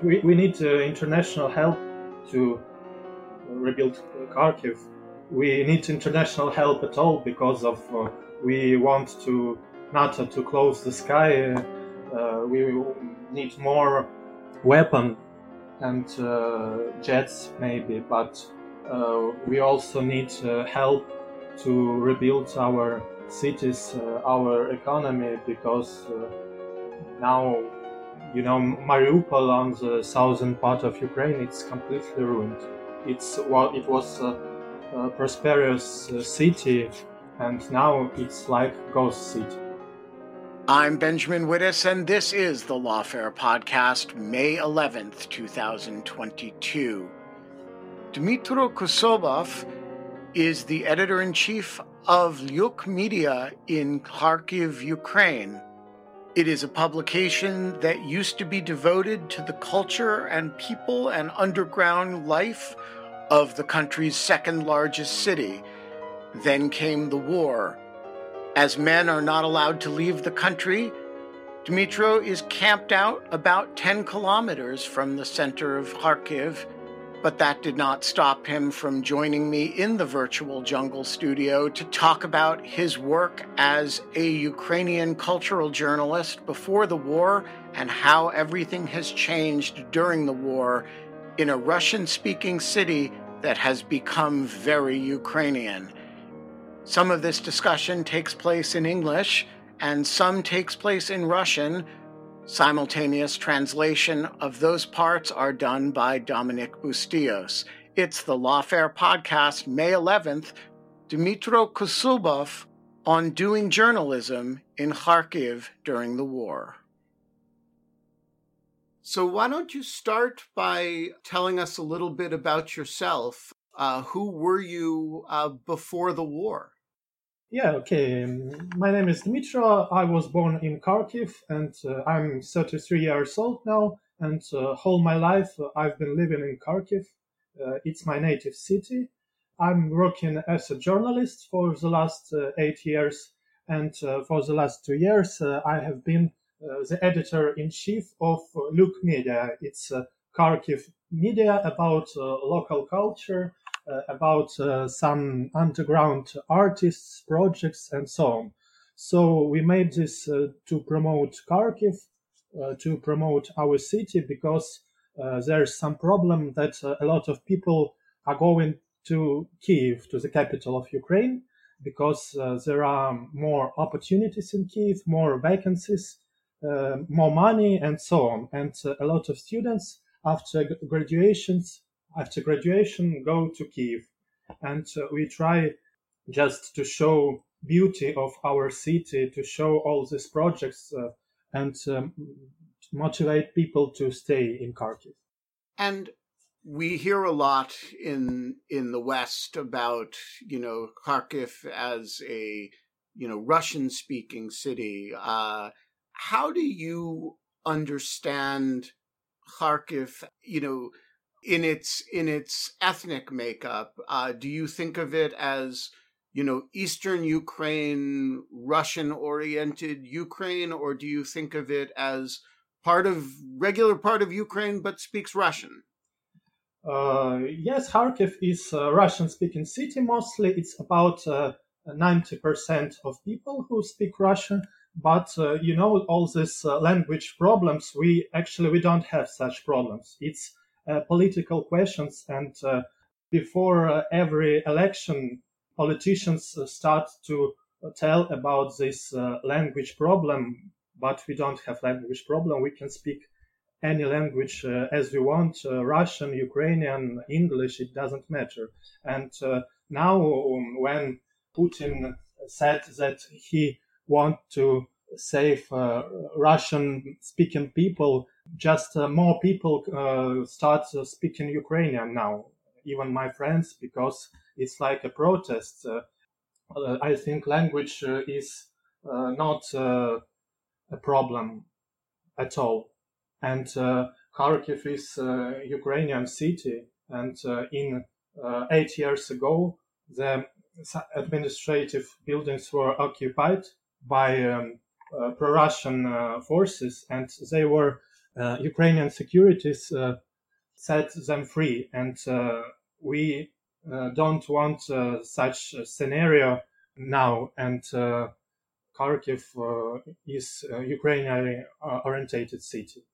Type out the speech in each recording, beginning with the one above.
We need international help to rebuild Kharkiv. We need international help at all because of we want to NATO to close the sky. We need more weapons and jets maybe, but we also need help to rebuild our cities, our economy, because now, you know, Mariupol on the southern part of Ukraine, it's completely ruined. It was a prosperous city, and now it's like a ghost city. I'm Benjamin Wittes, and this is the Lawfare Podcast, May 11th, 2022. Dmytro Kuzubov is the editor-in-chief of Lyuk Media in Kharkiv, Ukraine. It is a publication that used to be devoted to the culture and people and underground life of the country's second largest city. Then came the war. As men are not allowed to leave the country, Dmytro is camped out about 10 kilometers from the center of Kharkiv, but that did not stop him from joining me in the virtual jungle studio to talk about his work as a Ukrainian cultural journalist before the war and how everything has changed during the war in a Russian-speaking city that has become very Ukrainian. Some of this discussion takes place in English, and some takes place in Russian. Simultaneous translation of those parts are done by Dominic Bustillos. It's the Lawfare Podcast, May 11th, Dmytro Kuzubov on doing journalism in Kharkiv during the war. So why don't you start by telling us a little bit about yourself? Who were you before the war? Yeah, okay. My name is Dmytro. I was born in Kharkiv, and I'm 33 years old now. And all my life, I've been living in Kharkiv. It's my native city. I'm working as a journalist for the last 8 years. And for the last 2 years, I have been the editor-in-chief of Lyuk Media. It's Kharkiv media about local culture, about some underground artists, projects, and so on. So we made this to promote Kharkiv, to promote our city, because there's some problem that a lot of people are going to Kyiv, to the capital of Ukraine, because there are more opportunities in Kyiv, more vacancies, more money, and so on. And a lot of students, after graduation, go to Kyiv, and we try just to show beauty of our city, to show all these projects, and motivate people to stay in Kharkiv. And we hear a lot in the West about, you know, Kharkiv as a, you know, Russian-speaking city. How do you understand Kharkiv, you know, in its ethnic makeup? Do you think of it as, you know, Eastern Ukraine, Russian-oriented Ukraine, or do you think of it as regular part of Ukraine but speaks Russian? Yes, Kharkiv is a Russian-speaking city mostly. It's about 90% of people who speak Russian. But, you know, all these language problems, we don't have such problems. It's political questions. And before every election, politicians start to tell about this language problem. But we don't have language problem. We can speak any language as we want, Russian, Ukrainian, English, it doesn't matter. And now when Putin said that he want to save Russian-speaking people, just more people start speaking Ukrainian now, even my friends, because it's like a protest. I think language is not a problem at all. And Kharkiv is a Ukrainian city, and in 8 years ago, the administrative buildings were occupied by pro-Russian forces, and they were Ukrainian securities set them free. And we don't want such a scenario now, and Kharkiv is a Ukrainian-orientated city.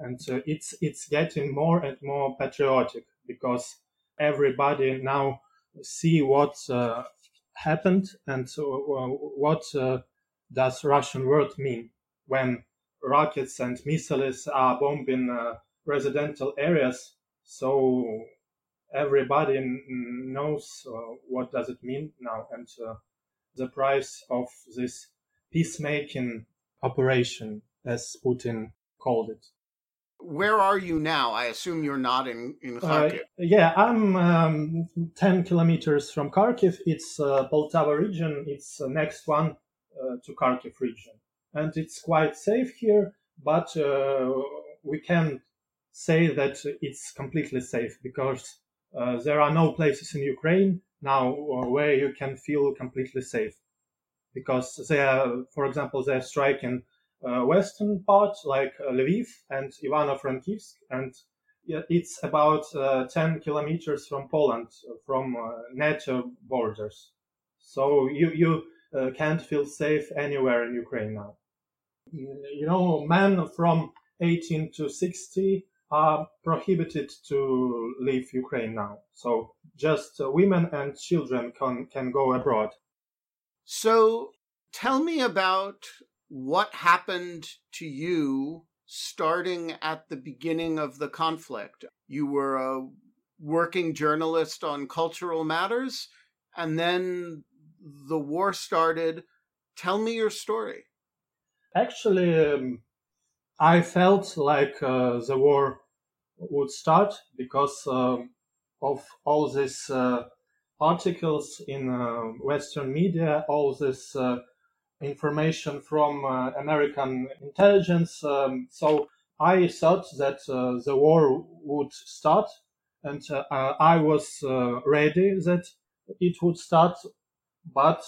And it's getting more and more patriotic, because everybody now see what happened and what does Russian word mean when rockets and missiles are bombing residential areas. So everybody knows what does it mean now, and the price of this peacemaking operation, as Putin called it. Where are you now? I assume you're not in Kharkiv. Yeah, I'm 10 kilometers from Kharkiv. It's Poltava region. It's the next one to Kharkiv region. And it's quite safe here, but we can say that it's completely safe, because there are no places in Ukraine now where you can feel completely safe. Because they are, for example, they're striking western part like Lviv and Ivano-Frankivsk, and it's about 10 kilometers from Poland, from NATO borders. So you can't feel safe anywhere in Ukraine now. You know, men from 18 to 60 are prohibited to leave Ukraine now. So just women and children can go abroad. So tell me about what happened to you starting at the beginning of the conflict. You were a working journalist on cultural matters, and then the war started. Tell me your story. Actually, I felt like the war would start because of all these articles in Western media, all this information from American intelligence. So I thought that the war would start, and I was ready that it would start. But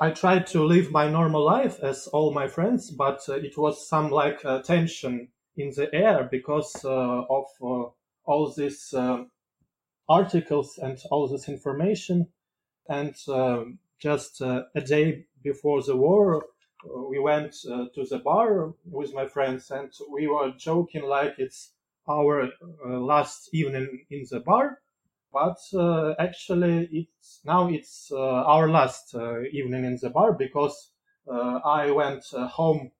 I tried to live my normal life as all my friends, but it was some like tension in the air because of all these articles and all this information. And just a day before the war, we went to the bar with my friends, and we were joking like it's our last evening in the bar. But actually, it's our last evening in the bar, because I went home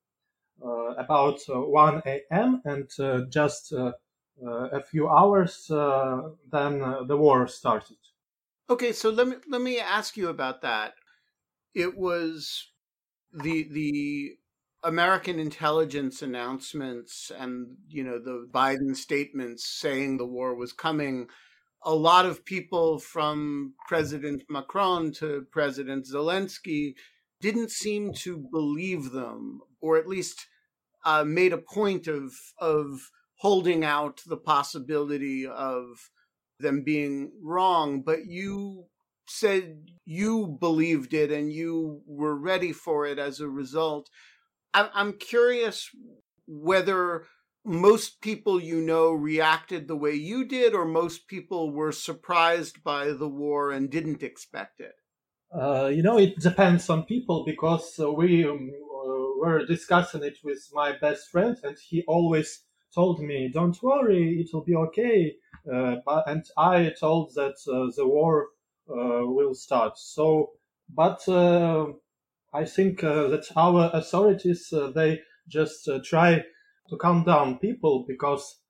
about 1 a.m. and just a few hours, then the war started. Okay, so let me ask you about that. It was the American intelligence announcements and, you know, the Biden statements saying the war was coming. A lot of people, from President Macron to President Zelensky, didn't seem to believe them, or at least made a point of holding out the possibility of them being wrong. But you said you believed it and you were ready for it as a result. I'm curious whether most people you know reacted the way you did, or most people were surprised by the war and didn't expect it. You know, it depends on people, because we were discussing it with my best friend, and he always told me, "Don't worry, it'll be okay." And I told that the war will start. So, but I think that our authorities they just try to calm down people, because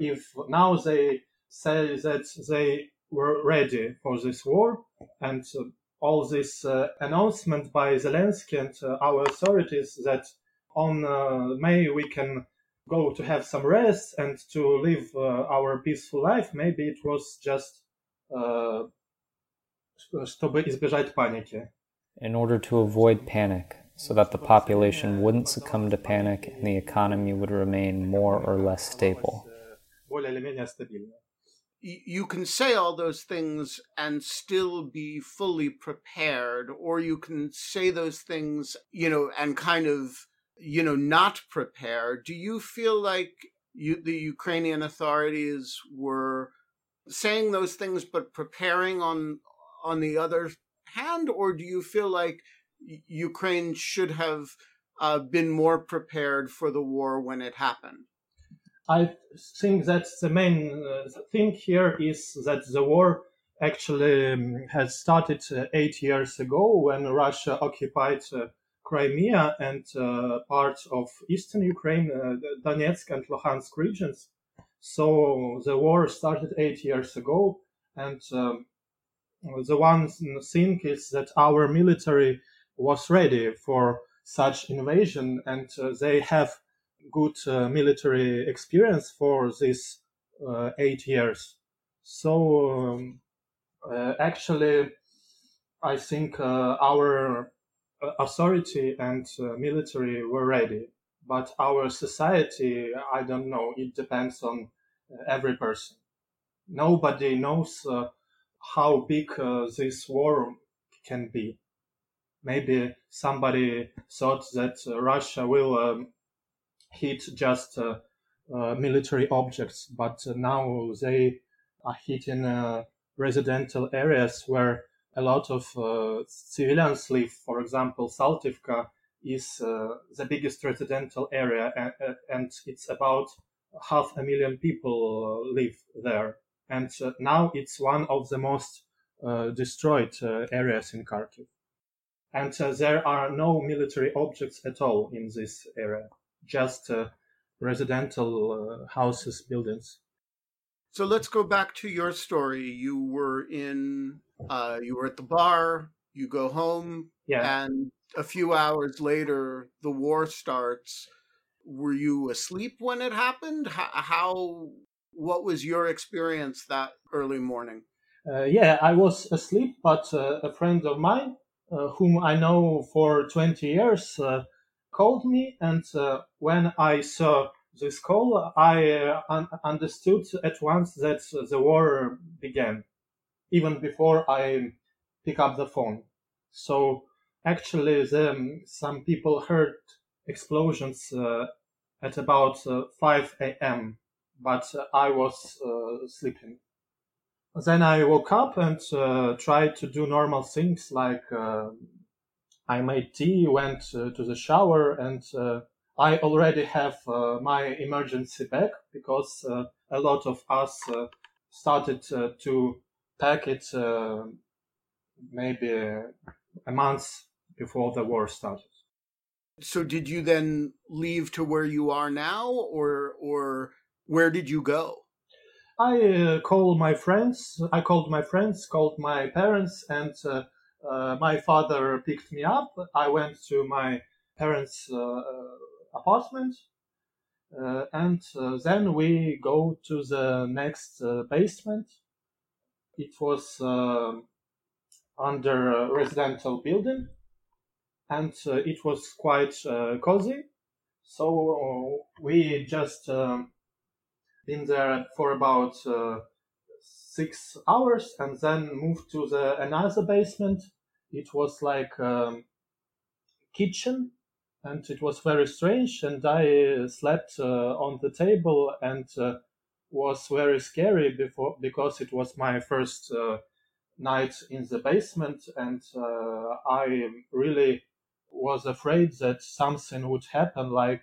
if now they say that they were ready for this war, and all this announcement by Zelensky and our authorities that on May we can go to have some rest and to live our peaceful life, maybe it was just in order to avoid panic, so that the population wouldn't succumb to panic and the economy would remain more or less stable. You can say all those things and still be fully prepared, or you can say those things, you know, and kind of, you know, not prepare. Do you feel like the Ukrainian authorities were saying those things but preparing on the other hand, or do you feel like Ukraine should have been more prepared for the war when it happened? I think that the main thing here is that the war actually has started 8 years ago when Russia occupied Crimea and parts of eastern Ukraine, Donetsk and Luhansk regions. So the war started 8 years ago, and the one thing is that our military was ready for such invasion, and they have good military experience for these 8 years. So actually, I think our authority and military were ready, but our society, I don't know, it depends on every person. Nobody knows how big this war can be. Maybe somebody thought that Russia will hit just military objects, but now they are hitting residential areas where a lot of civilians live. For example, Saltivka is the biggest residential area, and it's about 500,000 people live there. And now it's one of the most destroyed areas in Kharkiv. And there are no military objects at all in this area, just residential houses, buildings. So let's go back to your story. You were at the bar, you go home, and a few hours later, the war starts. Were you asleep when it happened? What was your experience that early morning? I was asleep, but a friend of mine, whom I know for 20 years, called me, and when I saw this call, I understood at once that the war began, even before I pick up the phone. So actually, some people heard explosions at about 5 a.m., but I was sleeping. Then I woke up and tried to do normal things, like I made tea, went to the shower, and I already have my emergency bag, because a lot of us started to pack it maybe a month before the war started. So did you then leave to where you are now, or where did you go? I called my friends, called my parents, and my father picked me up. I went to my parents' apartment, and then we go to the next basement. It was under a residential building, and it was quite cozy. So we just been there for about 6 hours, and then moved to another basement. It was like kitchen, and it was very strange, and I slept on the table, and was very scary because it was my first nights in the basement, and I really was afraid that something would happen, like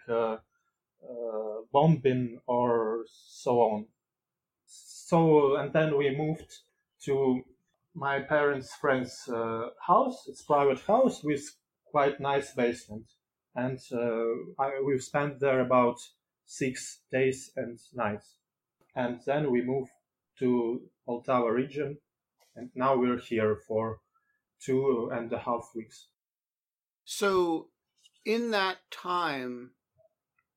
bombing or so on. So, and then we moved to my parents' friend's house. It's private house with quite nice basement. And we've spent there about 6 days and nights. And then we moved to Poltava region. And now we're here for 2.5 weeks. So in that time,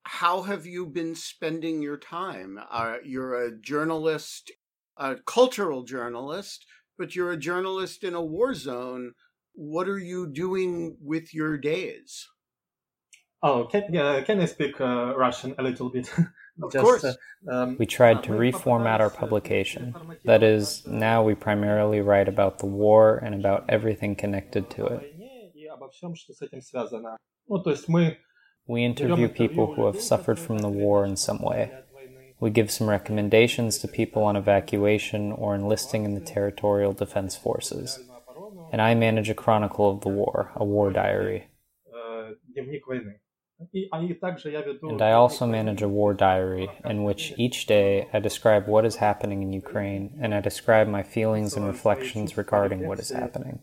how have you been spending your time? You're a journalist, a cultural journalist, but you're a journalist in a war zone. What are you doing with your days? Oh, can I speak Russian a little bit? Of course. We tried to reformat our publication. That is, now we primarily write about the war and about everything connected to it. We interview people who have suffered from the war in some way. We give some recommendations to people on evacuation or enlisting in the Territorial Defense Forces. And I manage a chronicle of the war, a war diary. And I also manage a war diary in which each day I describe what is happening in Ukraine, and I describe my feelings and reflections regarding what is happening.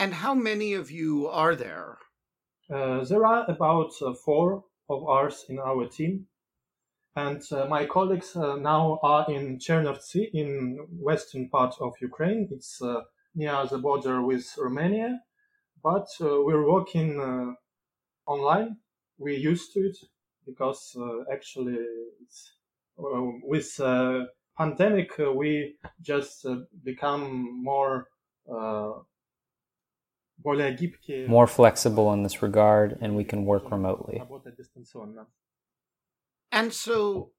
And how many of you are there? There are about 4 of ours in our team. And my colleagues now are in Chernivtsi, in western part of Ukraine. It's near the border with Romania. But we're working online. We're used to it because actually it's, with pandemic, we just become more flexible in this regard, and we can work remotely. And so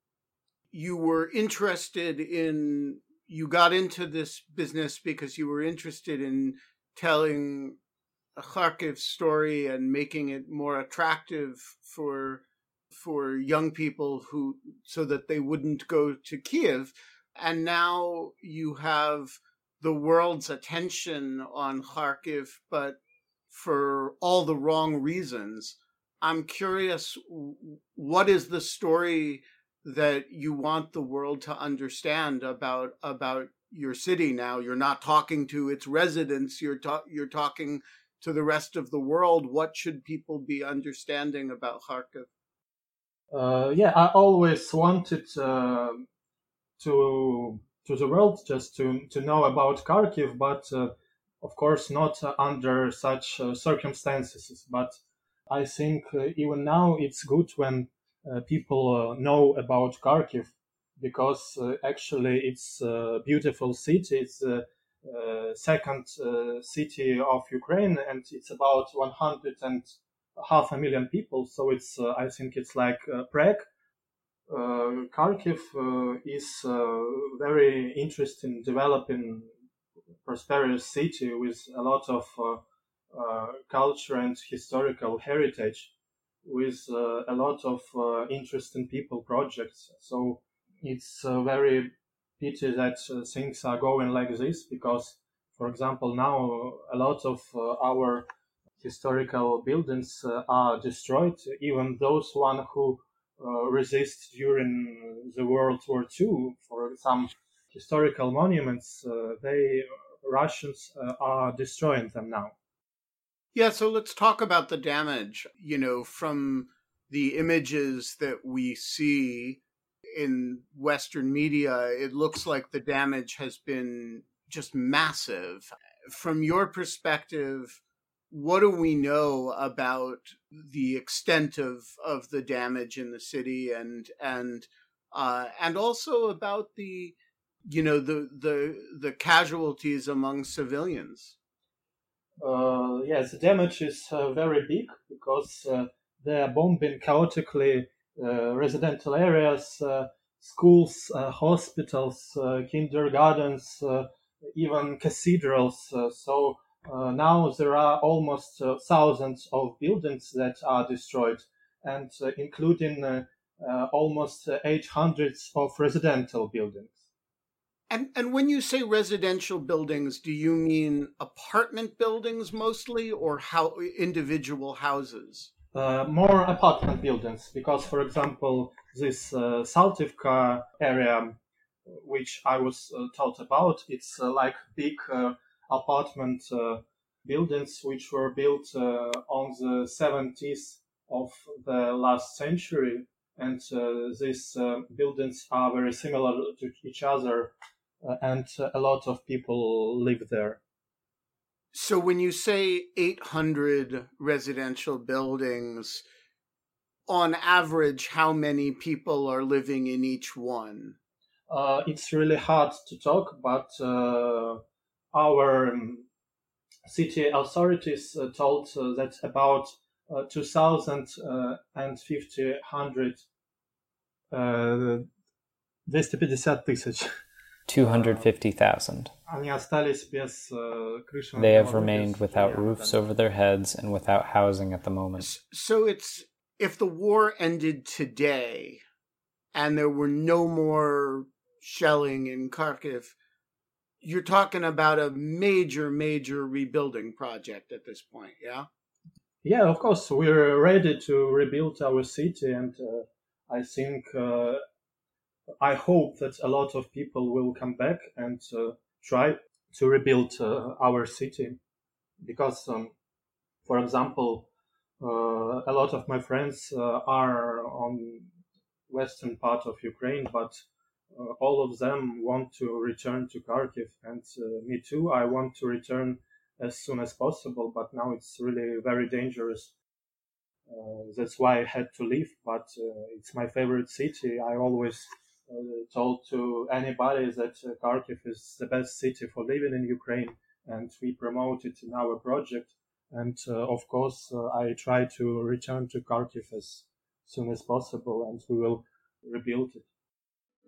you were interested in, you got into this business because you were interested in telling a Kharkiv story and making it more attractive for young people who, so that they wouldn't go to Kiev. And now you have the world's attention on Kharkiv, but for all the wrong reasons. I'm curious, what is the story that you want the world to understand about your city now? You're not talking to its residents, you're talking to the rest of the world. What should people be understanding about Kharkiv? I always wanted to the world just to know about Kharkiv, but of course not under such circumstances. But I think even now it's good when people know about Kharkiv, because actually it's a beautiful city. It's the second city of Ukraine, and it's about 1.5 million people. So it's I think it's like Prague. Kharkiv is a very interesting, developing, prosperous city with a lot of culture and historical heritage, with a lot of interesting people, projects. So it's very pity that things are going like this, because, for example, now a lot of our historical buildings are destroyed, even those one who resist during the World War II. For some historical monuments, Russians are destroying them now. Yeah, so let's talk about the damage, from the images that we see in Western media. It looks like the damage has been just massive. From your perspective, what do we know about the extent of the damage in the city, and also about the casualties among civilians? Yes, the damage is very big, because they are bombing chaotically residential areas, schools, hospitals, kindergartens, even cathedrals. Now there are almost thousands of buildings that are destroyed, and including almost 800 of residential buildings. And when you say residential buildings, do you mean apartment buildings mostly, or how individual houses? More apartment buildings, because, for example, this Saltivka area, which I was taught about, it's like big apartment buildings which were built on the 70s of the last century. And these buildings are very similar to each other. And a lot of people live there. So when you say 800 residential buildings, on average, how many people are living in each one? It's really hard to talk, but our city authorities told that about 2,500 250,000. They have remained without roofs over their heads and without housing at the moment. So it's, if the war ended today and there were no more shelling in Kharkiv, you're talking about a major, major rebuilding project at this point, yeah? Yeah, of course. We're ready to rebuild our city, and I think... I hope that a lot of people will come back and try to rebuild our city, because, for example, a lot of my friends are on western part of Ukraine, but all of them want to return to Kharkiv, and me too. I want to return as soon as possible, but now it's really very dangerous. That's why I had to leave, but it's my favorite city. I always... told to anybody that Kharkiv is the best city for living in Ukraine, and we promote it in our project. And of course, I try to return to Kharkiv as soon as possible, and we will rebuild it.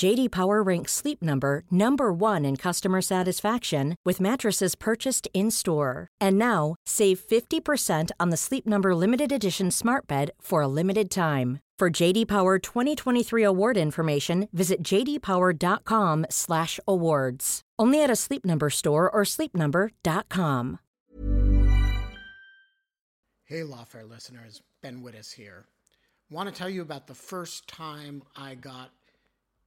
J.D. Power ranks Sleep Number number one in customer satisfaction with mattresses purchased in-store. And now, save 50% on the Sleep Number Limited Edition Smart Bed for a limited time. For J.D. Power 2023 award information, visit jdpower.com/awards. Only at a Sleep Number store or sleepnumber.com. Hey, Lawfare listeners, Ben Wittes here. Want to tell you about the first time I got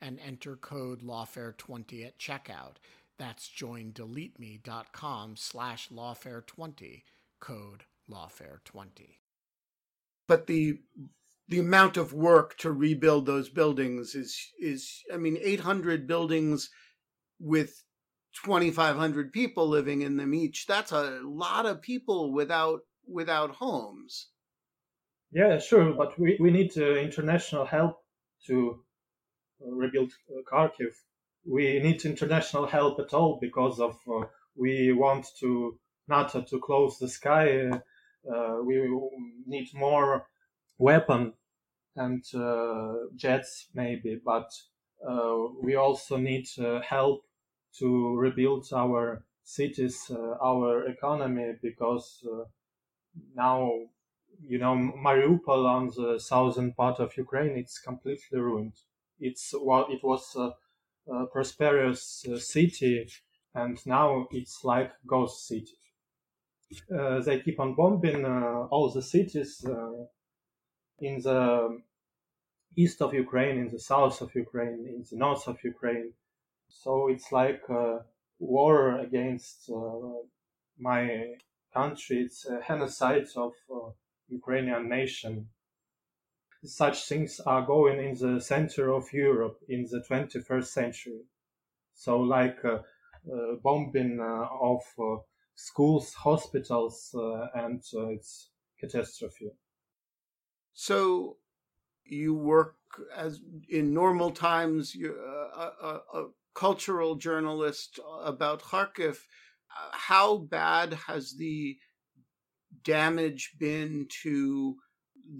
and enter code lawfare20 at checkout. That's joindeleteme.com/lawfare20, code lawfare20. But the amount of work to rebuild those buildings is I mean, 800 buildings with 2,500 people living in them each. That's a lot of people without homes. Yeah, sure, but we need international help to rebuild Kharkiv. We need international help at all because of we want to NATO to close the sky. We need more weapon and jets maybe, but we also need help to rebuild our cities, our economy, because now, you know, Mariupol on the southern part of Ukraine, it's completely ruined. It was a prosperous city, and now it's like ghost city. They keep on bombing all the cities in the east of Ukraine, in the south of Ukraine, in the north of Ukraine. So it's like a war against my country. It's a genocide of Ukrainian nation. Such things are going in the center of Europe in the 21st century. So like bombing of schools, hospitals, and it's catastrophe. So you work as in normal times, you're a cultural journalist about Kharkiv. How bad has the damage been to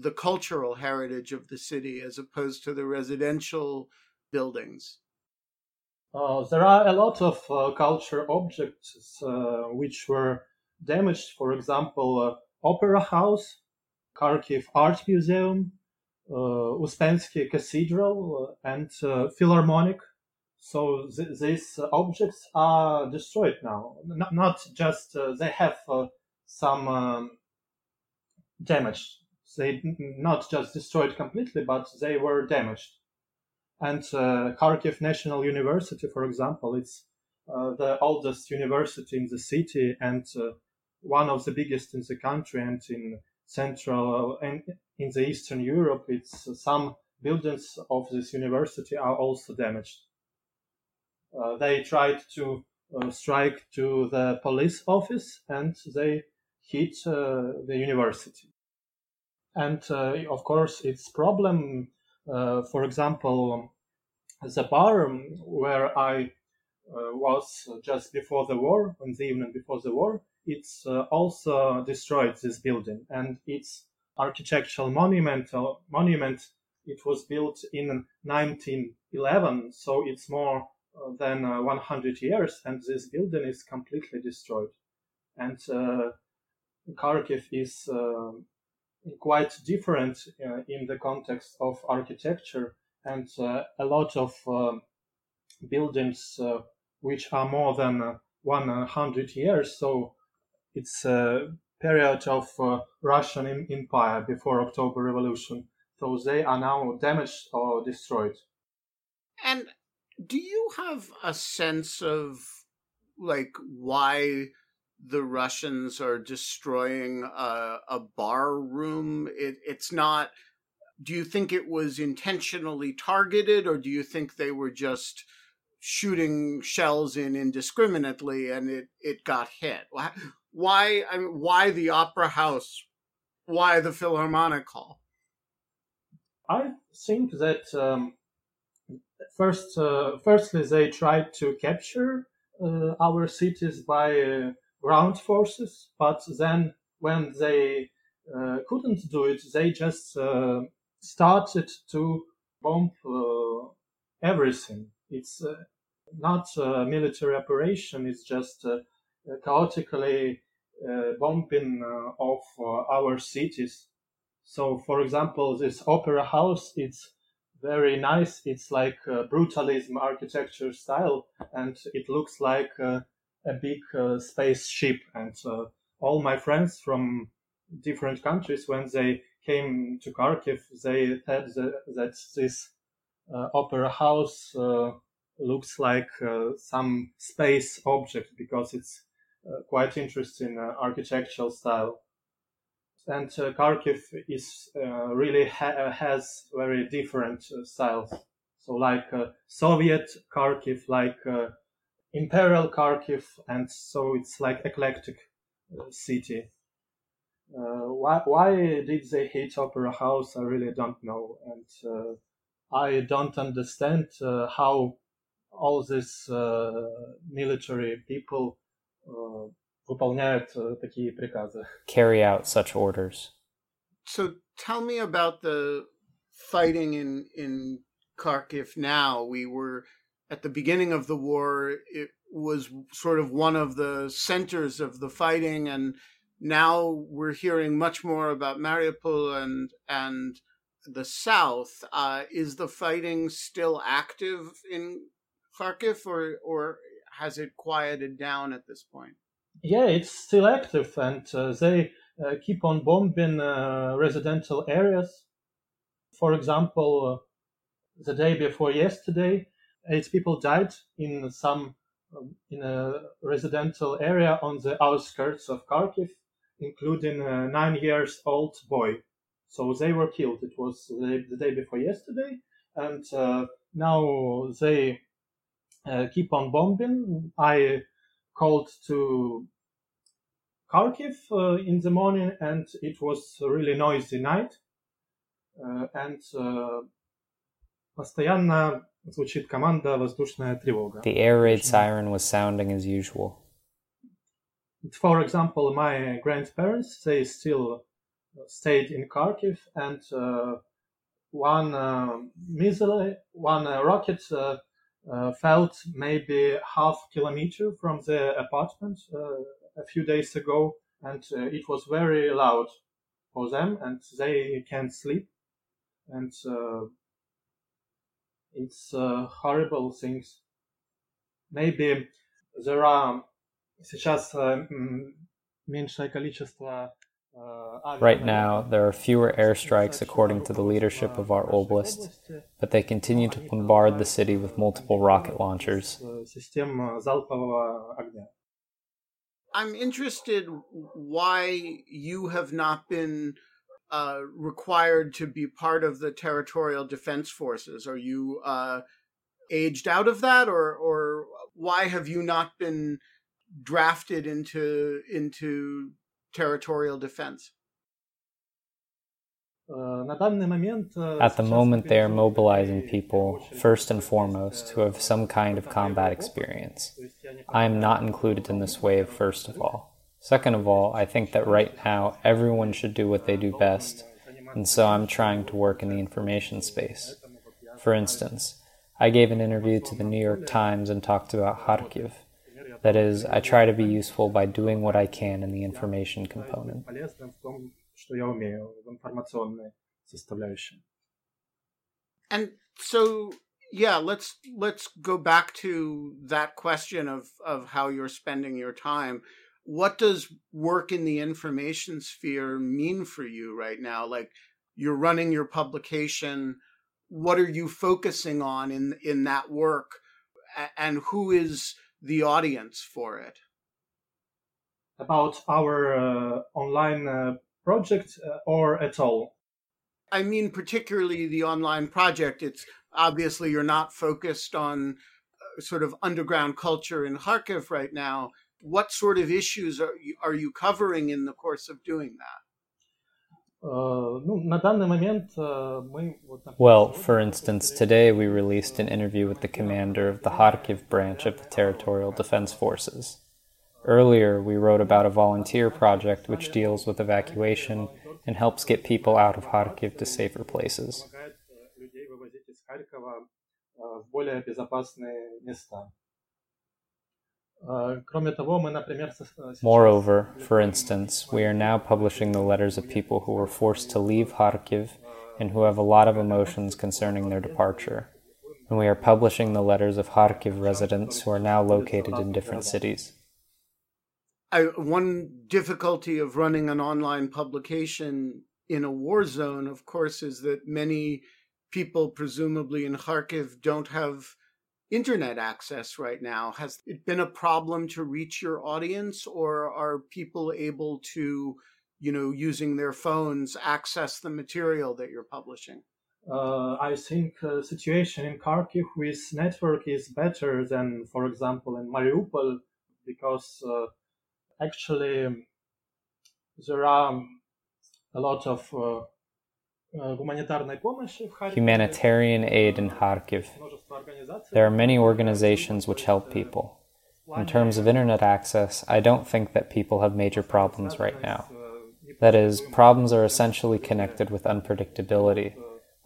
the cultural heritage of the city as opposed to the residential buildings? There are a lot of culture objects which were damaged. For example, Opera House, Kharkiv Art Museum, Uspensky Cathedral, and Philharmonic. So these objects are destroyed now. Not just they have some damage. They not just destroyed completely, but they were damaged. And Kharkiv National University, for example, it's the oldest university in the city and one of the biggest in the country and in Central and in the Eastern Europe, it's some buildings of this university are also damaged. They tried to strike to the police office and they hit the university. And of course, it's problem. For example, the bar where I was just before the war, on the evening before the war, it's also destroyed this building, and its architectural monument. It was built in 1911, so it's more than 100 years, and this building is completely destroyed. And Kharkiv is quite different in the context of architecture, and a lot of buildings which are more than 100 years, so it's a period of Russian Empire before October Revolution. So they are now damaged or destroyed. And do you have a sense of, like, why the Russians are destroying a bar room? It's not, do you think it was intentionally targeted, or do you think they were just shooting shells in indiscriminately and it got hit? Why the Opera House? Why the Philharmonic Hall? I think that firstly they tried to capture our cities by ground forces, but then when they couldn't do it, they just started to bomb everything. It's not a military operation, it's just chaotically bombing of our cities. So, for example, this opera house, it's very nice. It's like brutalism architecture style, and it looks like a big spaceship. And all my friends from different countries, when they came to Kharkiv, they said that this opera house looks like some space object, because it's quite interesting architectural style. And Kharkiv is really has very different styles. So like Soviet Kharkiv, like Imperial Kharkiv, and so it's like eclectic city. Why did they hit Opera House? I really don't know, and I don't understand how all these military people carry out such orders. So tell me about the fighting in Kharkiv now. We were, at the beginning of the war, it was sort of one of the centers of the fighting, and now we're hearing much more about Mariupol and the south. Is the fighting still active in Kharkiv, or has it quieted down at this point? Yeah, it's still active, and they keep on bombing residential areas. For example, the day before yesterday, 8 people died in a residential area on the outskirts of Kharkiv, including a 9-year-old boy. So they were killed. It was the day before yesterday, and now they keep on bombing. I called to Kharkiv in the morning, and it was a really noisy night. And постоянно звучит команда воздушная тревога. The air raid siren was sounding as usual. For example, my grandparents, they still stayed in Kharkiv, and one rocket fell maybe half-kilometer from the apartment a few days ago, and it was very loud for them, and they can't sleep, and it's horrible things. Maybe there are сейчас меньшее количество. Right now, there are fewer airstrikes according to the leadership of our oblast, but they continue to bombard the city with multiple rocket launchers. I'm interested why you have not been required to be part of the Territorial Defense Forces? Are you aged out of that, or why have you not been drafted into territorial defense? At the moment, they are mobilizing people, first and foremost, who have some kind of combat experience. I am not included in this wave, first of all. Second of all, I think that right now everyone should do what they do best, and so I'm trying to work in the information space. For instance, I gave an interview to the New York Times and talked about Kharkiv. That is, I try to be useful by doing what I can in the information component. And so, yeah, let's go back to that question of how you're spending your time. What does work in the information sphere mean for you right now? Like, you're running your publication. What are you focusing on in that work, and who is the audience for it? About our online project or at all? I mean, particularly the online project. It's obviously you're not focused on sort of underground culture in Kharkiv right now. What sort of issues are you covering in the course of doing that? Well, for instance, today we released an interview with the commander of the Kharkiv branch of the Territorial Defense Forces. Earlier, we wrote about a volunteer project which deals with evacuation and helps get people out of Kharkiv to safer places. Moreover, for instance, we are now publishing the letters of people who were forced to leave Kharkiv and who have a lot of emotions concerning their departure. And we are publishing the letters of Kharkiv residents who are now located in different cities. One difficulty of running an online publication in a war zone, of course, is that many people, presumably in Kharkiv, don't have internet access right now. Has it been a problem to reach your audience, or are people able to, using their phones, access the material that you're publishing? I think the situation in Kharkiv with network is better than, for example, in Mariupol, because actually, there are a lot of humanitarian aid in Kharkiv. There are many organizations which help people. In terms of internet access, I don't think that people have major problems right now. That is, problems are essentially connected with unpredictability,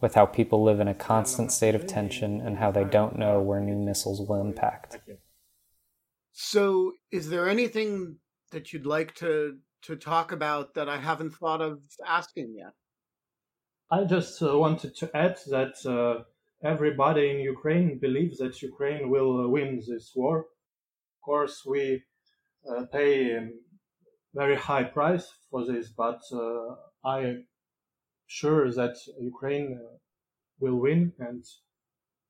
with how people live in a constant state of tension and how they don't know where new missiles will impact. So, is there anything that you'd like to talk about that I haven't thought of asking yet? I just wanted to add that everybody in Ukraine believes that Ukraine will win this war. Of course, we pay a very high price for this, but I'm sure that Ukraine will win and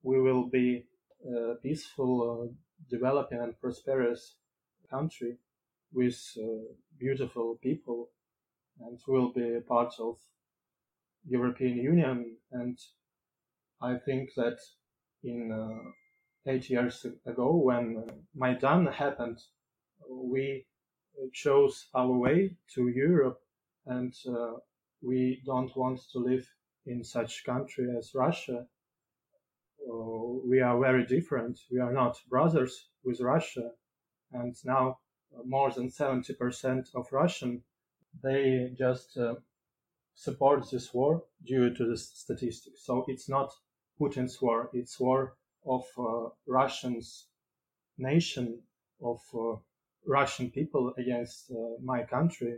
we will be a peaceful, developing and prosperous country with beautiful people, and will be a part of European Union. And I think that in 8 years ago, when Maidan happened, we chose our way to Europe, and we don't want to live in such country as Russia. We are very different. We are not brothers with Russia, and now more than 70% of Russian, they just supports this war due to the statistics. So it's not Putin's war, it's war of Russians nation, of Russian people against my country,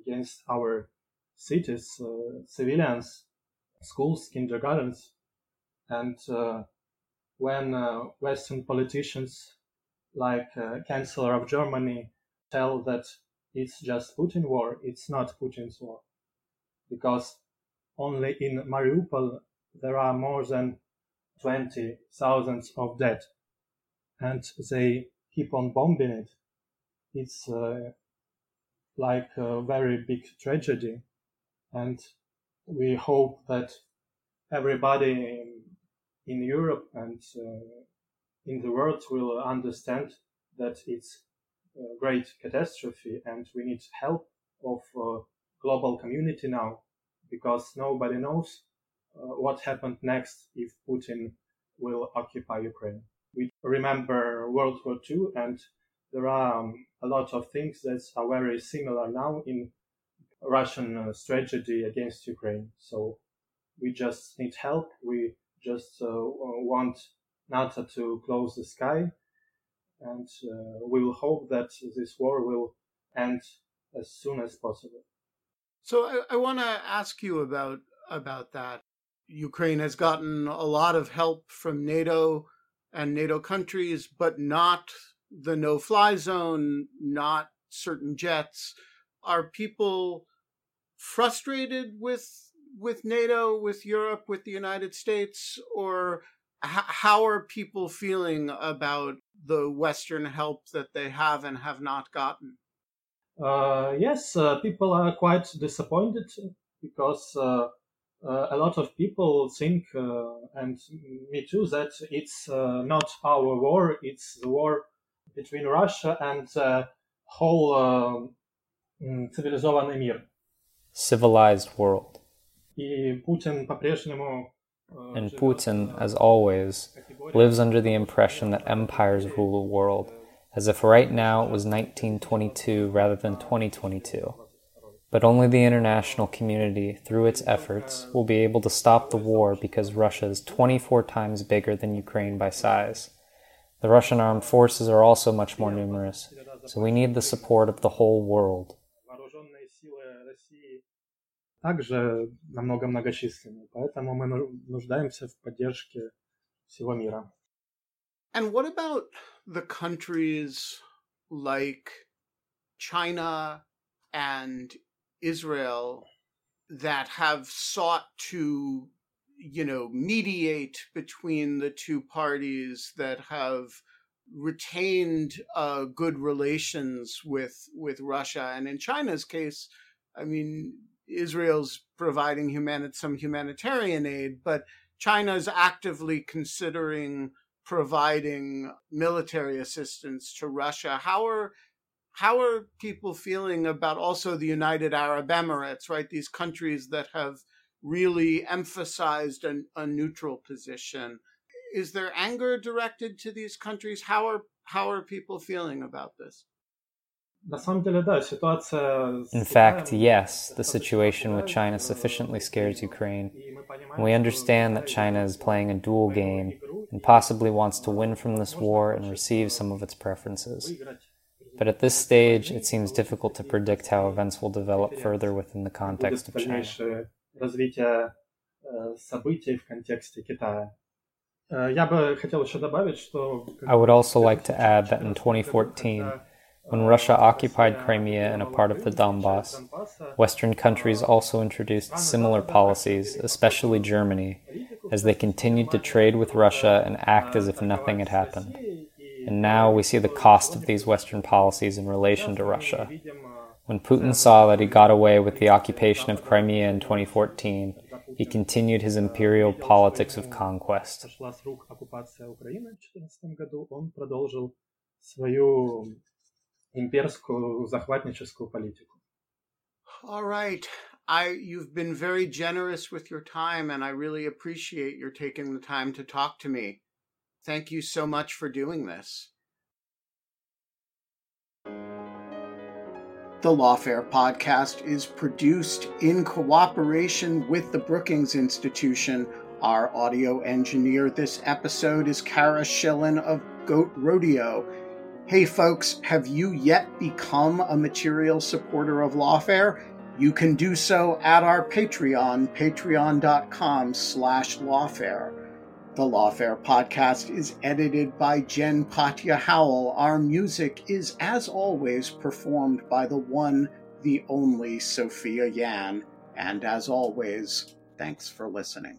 against our cities, civilians, schools, kindergartens. And when Western politicians like Chancellor of Germany tell that it's just Putin war, it's not Putin's war. Because only in Mariupol there are more than 20,000 of dead, and they keep on bombing it. It's like a very big tragedy, and we hope that everybody in Europe and in the world will understand that it's a great catastrophe and we need help of global community now, because nobody knows what happened next if Putin will occupy Ukraine. We remember World War II, and there are a lot of things that are very similar now in Russian strategy against Ukraine. So we just need help. We just want NATO to close the sky, and we will hope that this war will end as soon as possible. So I want to ask you about that. Ukraine has gotten a lot of help from NATO and NATO countries, but not the no-fly zone, not certain jets. Are people frustrated with NATO, with Europe, with the United States, or how are people feeling about the Western help that they have and have not gotten? Yes, people are quite disappointed because a lot of people think, and me too, that it's not our war, it's the war between Russia and whole цивилизованный мир. Civilized world. And Putin, as always, lives under the impression that empires rule the world, as if right now it was 1922 rather than 2022. But only the international community, through its efforts, will be able to stop the war because Russia is 24 times bigger than Ukraine by size. The Russian armed forces are also much more numerous, so we need the support of the whole world. Также намного многочисленнее, поэтому мы нуждаемся в поддержке всего мира. And what about the countries like China and Israel that have sought to, you know, mediate between the two parties, that have retained good relations with Russia? And in China's case, I mean, Israel's providing some humanitarian aid, but China's actively considering providing military assistance to Russia. How are people feeling about also the United Arab Emirates, right? These countries that have really emphasized a neutral position. Is there anger directed to these countries? How are people feeling about this? In fact, yes, the situation with China sufficiently scares Ukraine, and we understand that China is playing a dual game and possibly wants to win from this war and receive some of its preferences. But at this stage, it seems difficult to predict how events will develop further within the context of China. I would also like to add that in 2014, when Russia occupied Crimea and a part of the Donbas, Western countries also introduced similar policies, especially Germany, as they continued to trade with Russia and act as if nothing had happened. And now we see the cost of these Western policies in relation to Russia. When Putin saw that he got away with the occupation of Crimea in 2014, he continued his imperial politics of conquest. All right. You've been very generous with your time, and I really appreciate your taking the time to talk to me. Thank you so much for doing this. The Lawfare podcast is produced in cooperation with the Brookings Institution. Our audio engineer this episode is Kara Schillen of Goat Rodeo. Hey folks, have you yet become a material supporter of Lawfare? You can do so at our Patreon, patreon.com/Lawfare. The Lawfare podcast is edited by Jen Patia Howell. Our music is, as always, performed by the one, the only Sophia Yan. And as always, thanks for listening.